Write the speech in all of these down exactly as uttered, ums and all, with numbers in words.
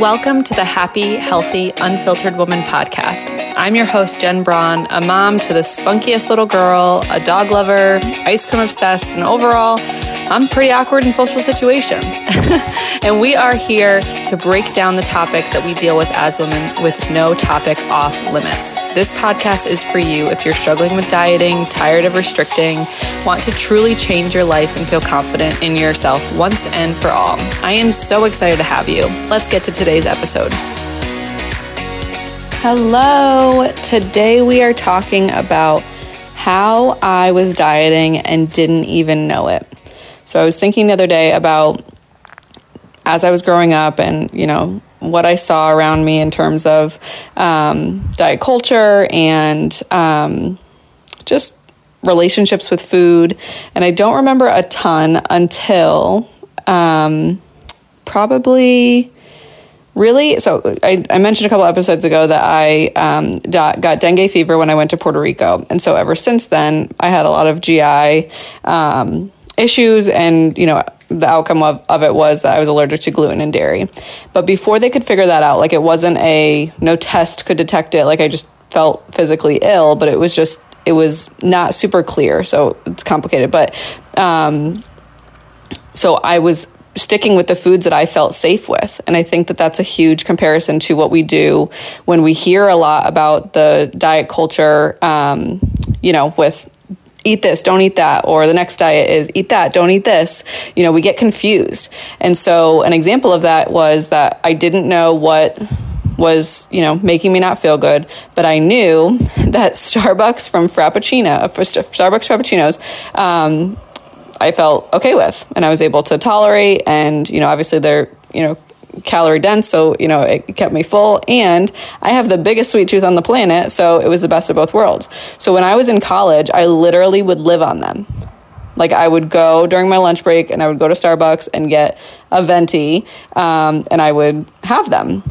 welcome to the Happy, Healthy, Unfiltered Woman podcast. I'm your host, Jen Braun, a mom to the spunkiest little girl, a dog lover, ice cream obsessed, and overall, I'm pretty awkward in social situations. And we are here to break down the topics that we deal with as women with no topic off limits. This podcast is for you if you're struggling with dieting, tired of restricting, want to truly change your life and feel confident in yourself once and for all. I am so excited to have you. Let's get to today's episode. Hello. Today we are talking about how I was dieting and didn't even know it. So I was thinking the other day about as I was growing up and, you know, what I saw around me in terms of um, diet culture and um, just relationships with food. And I don't remember a ton until um, probably really. So I, I mentioned a couple episodes ago that I um, got dengue fever when I went to Puerto Rico. And so ever since then, I had a lot of G I um issues. And, you know, the outcome of, of it was that I was allergic to gluten and dairy. But before they could figure that out, like it wasn't a, no test could detect it. Like I just felt physically ill, but it was just, it was not super clear. So it's complicated. But, um, so I was sticking with the foods that I felt safe with. And I think that that's a huge comparison to what we do when we hear a lot about the diet culture, um, you know, with eat this, don't eat that, or the next diet is eat that, don't eat this. You know, we get confused. And so an example of that was that I didn't know what was, you know, making me not feel good, but I knew that Starbucks from Frappuccino, Starbucks Frappuccinos, um, I felt okay with, and I was able to tolerate. And, you know, obviously they're, you know, calorie dense. So, you know, it kept me full, and I have the biggest sweet tooth on the planet. So it was the best of both worlds. So when I was in college, I literally would live on them. Like I would go during my lunch break and I would go to Starbucks and get a venti, um, and I would have them.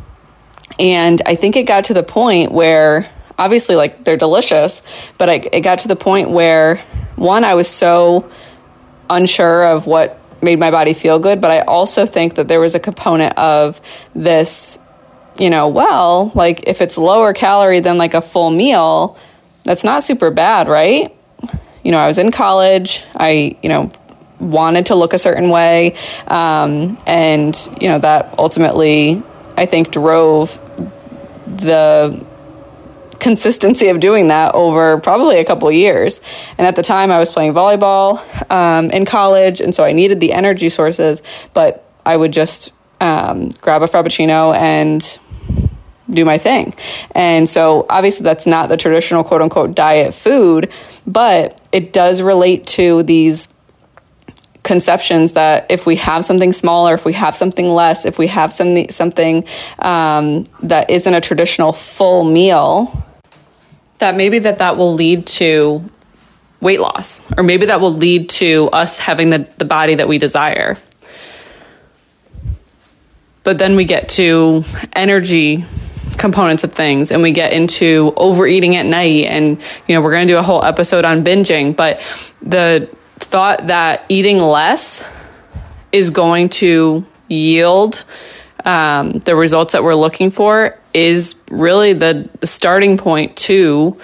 And I think it got to the point where obviously like they're delicious, but I, it got to the point where one, I was so unsure of what made my body feel good. But I also think that there was a component of this, you know, well, like if it's lower calorie than like a full meal, that's not super bad, right? You know, I was in college, I, you know, wanted to look a certain way. Um, and, you know, that ultimately, I think, drove the consistency of doing that over probably a couple of years. And at the time I was playing volleyball um, in college. And so I needed the energy sources, but I would just um, grab a Frappuccino and do my thing. And so obviously that's not the traditional quote unquote diet food, but it does relate to these conceptions that if we have something smaller, if we have something less, if we have some, something um, that isn't a traditional full meal, that maybe that that will lead to weight loss, or maybe that will lead to us having the, the body that we desire. But then we get to energy components of things, and we get into overeating at night. And, you know, we're going to do a whole episode on binging, but the thought that eating less is going to yield um, the results that we're looking for is really the, the starting point to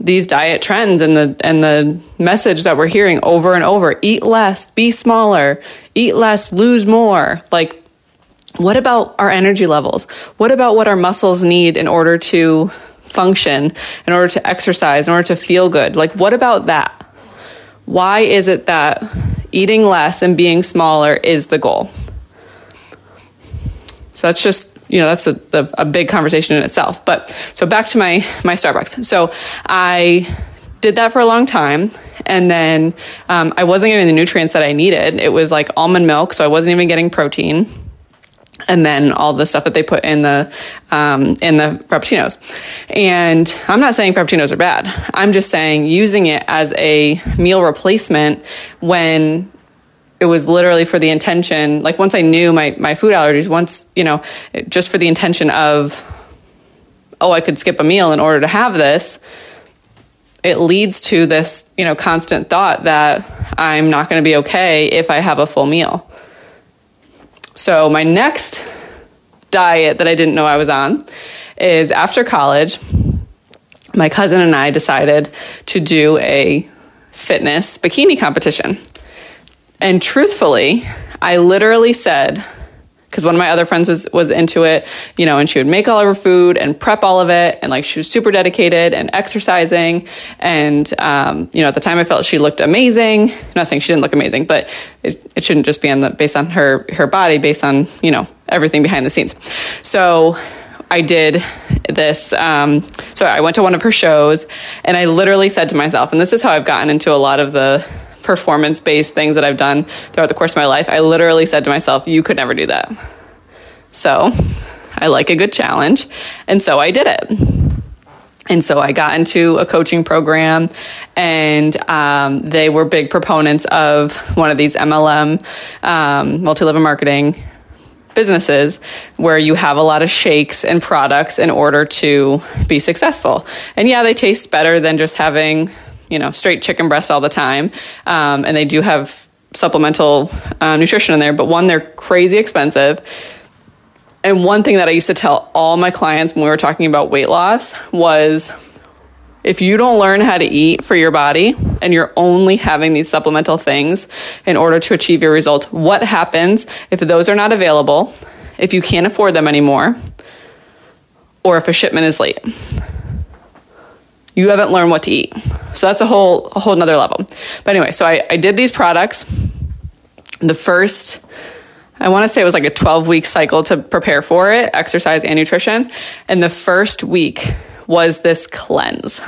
these diet trends and the and the message that we're hearing over and over. Eat less, be smaller, eat less, lose more. Like, what about our energy levels? What about what our muscles need in order to function, in order to exercise, in order to feel good? Like, what about that? Why is it that eating less and being smaller is the goal? So that's just, you know, that's a, a big conversation in itself. But so back to my, my Starbucks. So I did that for a long time. And then um, I wasn't getting the nutrients that I needed. It was like almond milk. So I wasn't even getting protein. And then all the stuff that they put in the um, in the Frappuccinos. And I'm not saying Frappuccinos are bad. I'm just saying using it as a meal replacement when it was literally for the intention, like once I knew my, my food allergies, once, you know, just for the intention of, oh, I could skip a meal in order to have this, it leads to this, you know, constant thought that I'm not going to be okay if I have a full meal. So my next diet that I didn't know I was on is after college, my cousin and I decided to do a fitness bikini competition. And truthfully, I literally said, because one of my other friends was was into it, you know, and she would make all of her food and prep all of it. And like, she was super dedicated and exercising. And, um, you know, at the time I felt she looked amazing. I'm not saying she didn't look amazing, but it, it shouldn't just be on the, based on her, her body, based on, you know, everything behind the scenes. So I did this. Um, so I went to one of her shows and I literally said to myself, and this is how I've gotten into a lot of the performance-based things that I've done throughout the course of my life, I literally said to myself, you could never do that. So I like a good challenge. And so I did it. And so I got into a coaching program, and um, they were big proponents of one of these M L M, um, multi-level marketing businesses, where you have a lot of shakes and products in order to be successful. And yeah, they taste better than just having, you know, straight chicken breasts all the time. Um, and they do have supplemental uh, nutrition in there, but one, they're crazy expensive. And one thing that I used to tell all my clients when we were talking about weight loss was, if you don't learn how to eat for your body and you're only having these supplemental things in order to achieve your results, what happens if those are not available, if you can't afford them anymore, or if a shipment is late? You haven't learned what to eat. So that's a whole a whole nother level. But anyway, so I, I did these products. The first, I want to say it was like a twelve-week cycle to prepare for it, exercise and nutrition. And the first week was this cleanse.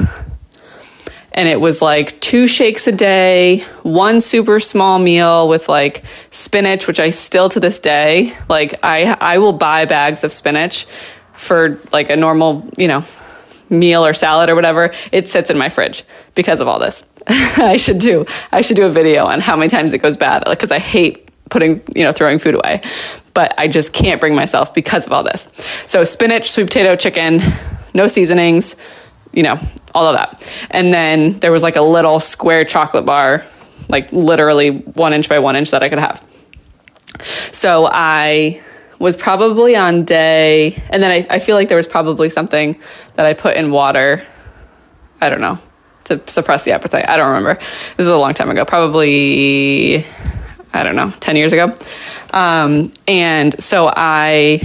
And it was like two shakes a day, one super small meal with like spinach, which I still to this day, like I I will buy bags of spinach for like a normal, you know, meal or salad or whatever. It sits in my fridge because of all this. I should do, I should do a video on how many times it goes bad, because I hate putting, you know, throwing food away, but I just can't bring myself because of all this. So spinach, sweet potato, chicken, no seasonings, you know, all of that. And then there was like a little square chocolate bar, like literally one inch by one inch that I could have. So I was probably on day, and then I, I feel like there was probably something that I put in water, I don't know, to suppress the appetite. I don't remember. This was a long time ago, probably, I don't know, ten years ago. Um, and so I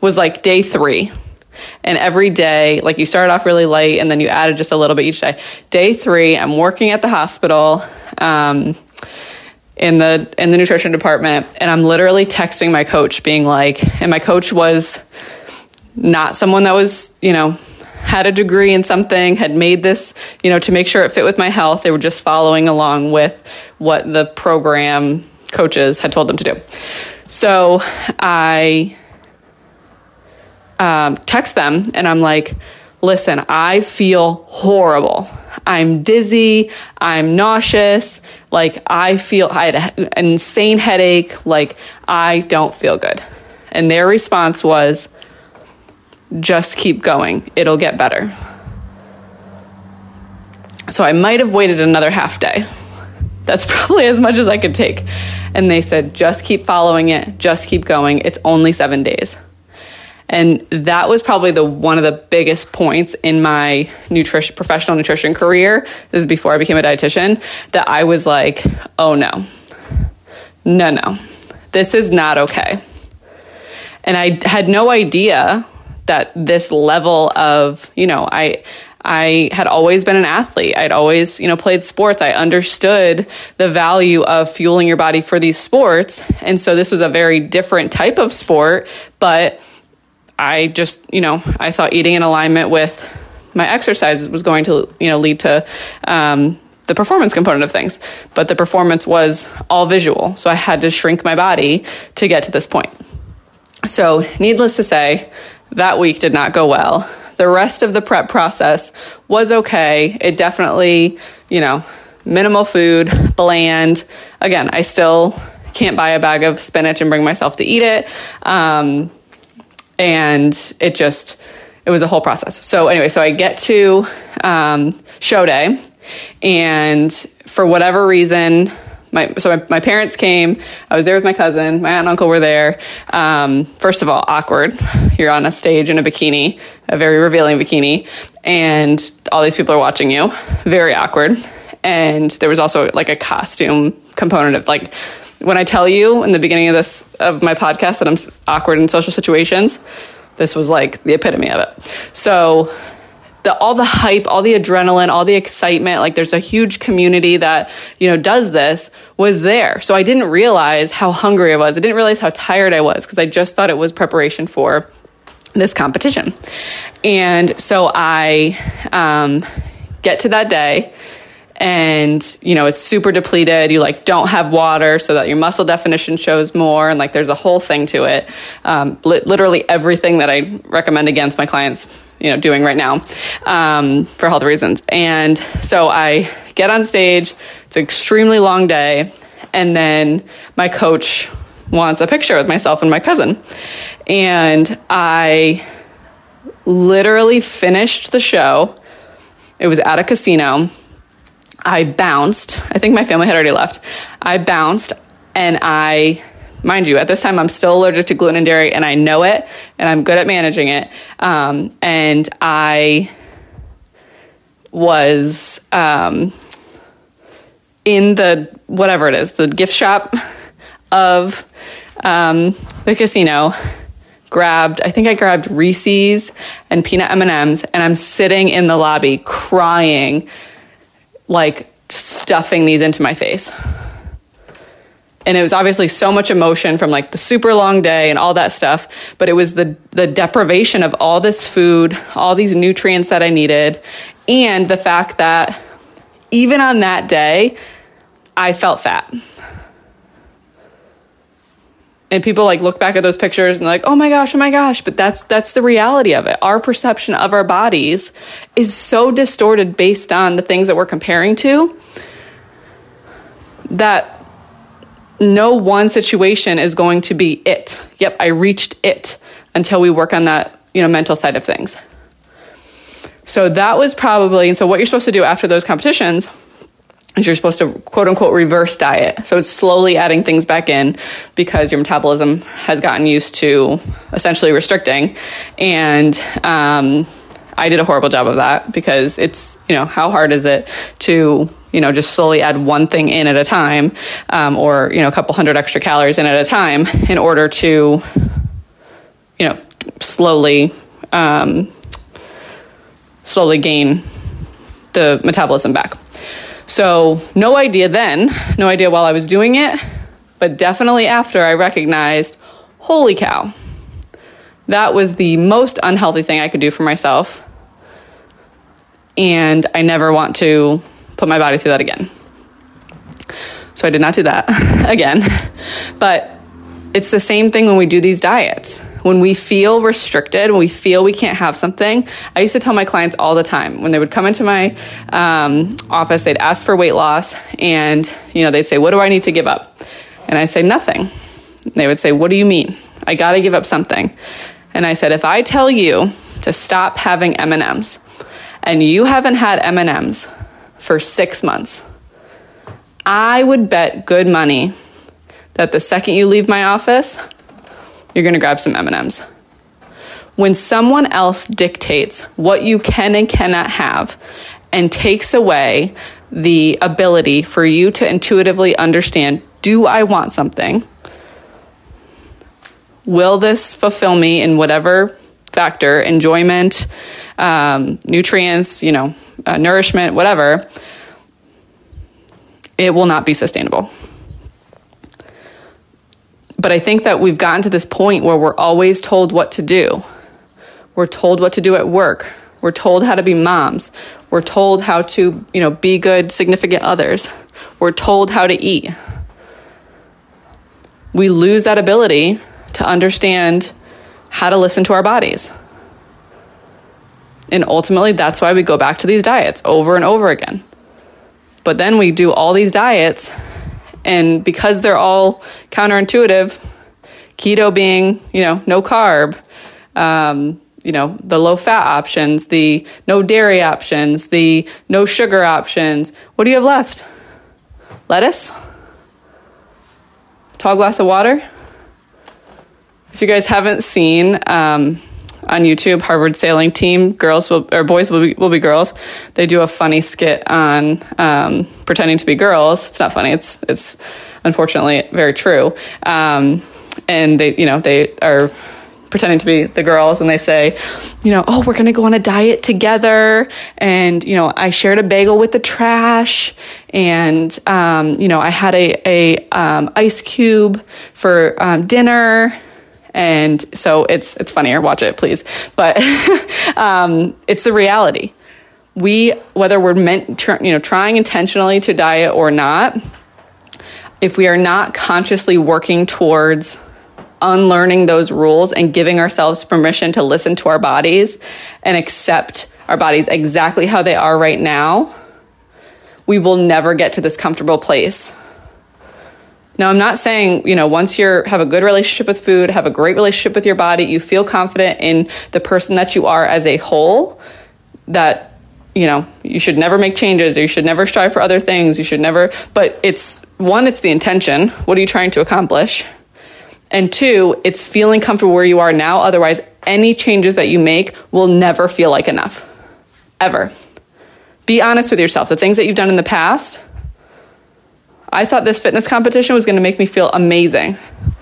was like day three. And every day, like you started off really light and then you added just a little bit each day. Day three, I'm working at the hospital, um, in the in the nutrition department, and I'm literally texting my coach being like, and my coach was not someone that was, you know, had a degree in something, had made this, you know, to make sure it fit with my health. They were just following along with what the program coaches had told them to do. So I um, text them and I'm like, listen, I feel horrible. I'm dizzy. I'm nauseous. Like I feel, I had an insane headache. Like I don't feel good. And their response was, just keep going. It'll get better. So I might have waited another half day. That's probably as much as I could take. And they said, just keep following it. Just keep going. It's only seven days. And that was probably the one of the biggest points in my nutrition, professional nutrition career. This is before I became a dietitian, that I was like, oh no, no, no, this is not okay. And I had no idea that this level of, you know, I, I had always been an athlete. I'd always, you know, played sports. I understood the value of fueling your body for these sports. And so this was a very different type of sport, but I just, you know, I thought eating in alignment with my exercises was going to, you know, lead to um, the performance component of things. But the performance was all visual. So I had to shrink my body to get to this point. So needless to say, that week did not go well. The rest of the prep process was okay. It definitely, you know, minimal food, bland. Again, I still can't buy a bag of spinach and bring myself to eat it. Um, And it just, it was a whole process. So anyway, so I get to um, show day, and for whatever reason, my so my, my parents came. I was there with my cousin. My aunt and uncle were there. Um, first of all, awkward. You're on a stage in a bikini, a very revealing bikini, and all these people are watching you. Very awkward. And there was also like a costume component of like, when I tell you in the beginning of this, of my podcast, that I'm awkward in social situations, this was like the epitome of it. So the, all the hype, all the adrenaline, all the excitement, like there's a huge community that, you know, does this, was there. So I didn't realize how hungry I was. I didn't realize how tired I was because I just thought it was preparation for this competition. And so I um, get to that day. And, you know, it's super depleted. You like don't have water so that your muscle definition shows more. And like, there's a whole thing to it. Um, li- literally everything that I recommend against my clients, you know, doing right now, um, for health reasons. And so I get on stage. It's an extremely long day. And then my coach wants a picture with myself and my cousin. And I literally finished the show. It was at a casino. I bounced. I think my family had already left. I bounced and I, mind you, at this time, I'm still allergic to gluten and dairy and I know it and I'm good at managing it. Um, and I was um, in the, whatever it is, the gift shop of um, the casino, grabbed, I think I grabbed Reese's and peanut M and M's, and I'm sitting in the lobby crying, like stuffing these into my face. And it was obviously so much emotion from like the super long day and all that stuff, but it was the the deprivation of all this food, all these nutrients that I needed, and the fact that even on that day, I felt fat. And people like look back at those pictures and they're like, oh my gosh, oh my gosh. But that's that's the reality of it. Our perception of our bodies is so distorted based on the things that we're comparing to that no one situation is going to be it. Yep, I reached it until we work on that, you know, mental side of things. So that was probably, and so what you're supposed to do after those competitions is you're supposed to, quote unquote, reverse diet. So it's slowly adding things back in because your metabolism has gotten used to essentially restricting. And um, I did a horrible job of that because it's, you know, how hard is it to, you know, just slowly add one thing in at a time um, or, you know, a couple hundred extra calories in at a time in order to, you know, slowly, um, slowly gain the metabolism back. So no idea then, no idea while I was doing it, but definitely after I recognized, holy cow, that was the most unhealthy thing I could do for myself. And I never want to put my body through that again. So I did not do that again. But it's the same thing when we do these diets. When we feel restricted, when we feel we can't have something, I used to tell my clients all the time when they would come into my um, office, they'd ask for weight loss and, you know, they'd say, what do I need to give up? And I'd say, nothing. And they would say, what do you mean? I got to give up something. And I said, if I tell you to stop having M and M's and you haven't had M and M's for six months, I would bet good money that the second you leave my office, you're going to grab some M and M's. When someone else dictates what you can and cannot have and takes away the ability for you to intuitively understand, do I want something? Will this fulfill me in whatever factor, enjoyment, um, nutrients, you know, uh, nourishment, whatever? It will not be sustainable. But I think that we've gotten to this point where we're always told what to do. We're told what to do at work. We're told how to be moms. We're told how to, you know, be good significant others. We're told how to eat. We lose that ability to understand how to listen to our bodies. And ultimately, that's why we go back to these diets over and over again. But then we do all these diets, and because they're all counterintuitive, keto being, you know, no carb, um, you know, the low fat options, the no dairy options, the no sugar options. What do you have left? Lettuce? tall glass of water. If you guys haven't seen um, on YouTube, Harvard sailing team, girls will, or boys will be, will be girls. They do a funny skit on um, pretending to be girls. It's not funny. It's it's unfortunately very true. Um, and they, you know, they are pretending to be the girls, and they say, you know, oh, we're going to go on a diet together. And, you know, I shared a bagel with the trash, and, um, you know, I had a, a, um, ice cube for, um, dinner. And so it's, it's funnier. Watch it, please. But, um, it's the reality. We, whether we're meant, tr- you know, trying intentionally to diet or not, if we are not consciously working towards unlearning those rules and giving ourselves permission to listen to our bodies and accept our bodies exactly how they are right now, we will never get to this comfortable place. Now, I'm not saying, you know, once you have a good relationship with food, have a great relationship with your body, you feel confident in the person that you are as a whole, that, you know, you should never make changes, or you should never strive for other things. You should never, but it's one, it's the intention. What are you trying to accomplish? And two, it's feeling comfortable where you are now. Otherwise, any changes that you make will never feel like enough, ever. Be honest with yourself. The things that you've done in the past, I thought this fitness competition was going to make me feel amazing.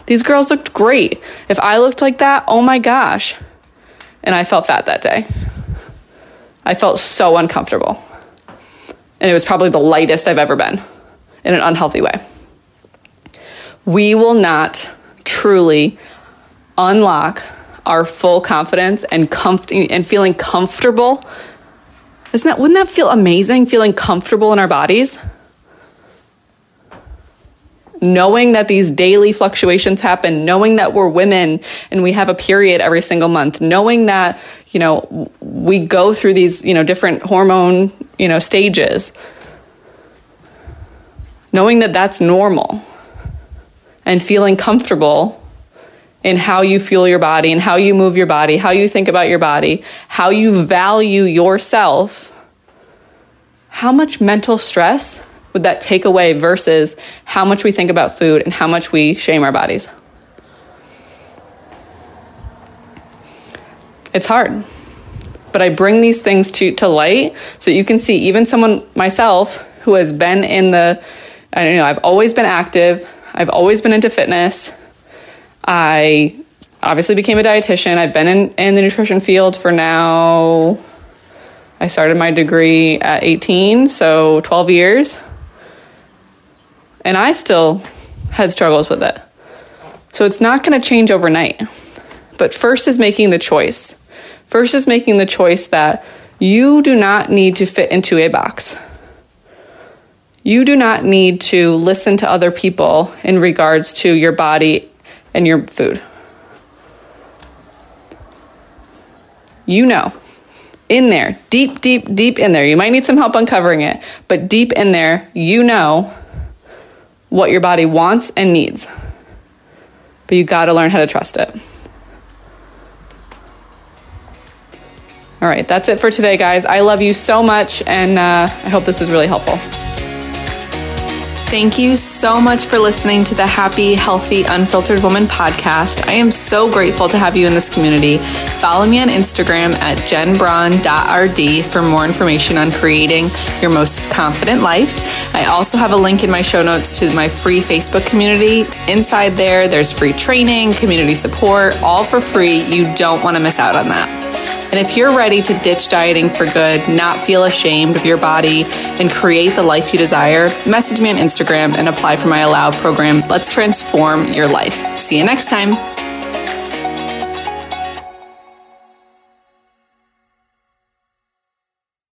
These girls looked great. If I looked like that, oh my gosh. And I felt fat that day. I felt so uncomfortable. And it was probably the lightest I've ever been in an unhealthy way. We will not truly unlock our full confidence and comf- and feeling comfortable. Isn't that, wouldn't that feel amazing? Feeling comfortable in our bodies? Knowing that these daily fluctuations happen, knowing that we're women and we have a period every single month, knowing that, you know, we go through these, you know, different hormone, you know, stages, knowing that that's normal. And feeling comfortable in how you fuel your body and how you move your body, how you think about your body, how you value yourself. How much mental stress would that take away versus how much we think about food and how much we shame our bodies? It's hard, but I bring these things to, to light so you can see even someone, myself, who has been in the, I don't know, I've always been active. I've always been into fitness. I obviously became a dietitian. I've been in, in the nutrition field for now. I started my degree at eighteen, so twelve years. And I still had struggles with it. So it's not going to change overnight. But first is making the choice. First is making the choice that you do not need to fit into a box. You do not need to listen to other people in regards to your body and your food. You know, in there, deep, deep, deep in there, you might need some help uncovering it, but deep in there, you know what your body wants and needs. But you got to learn how to trust it. All right, that's it for today, guys. I love you so much, and uh, I hope this was really helpful. Thank you so much for listening to the Happy, Healthy, Unfiltered Woman podcast. I am so grateful to have you in this community. Follow me on Instagram at jenbraun dot r d for more information on creating your most confident life. I also have a link in my show notes to my free Facebook community. Inside there, there's free training, community support, all for free. You don't want to miss out on that. And if you're ready to ditch dieting for good, not feel ashamed of your body, and create the life you desire, message me on Instagram and apply for my Allow program. Let's transform your life. See you next time.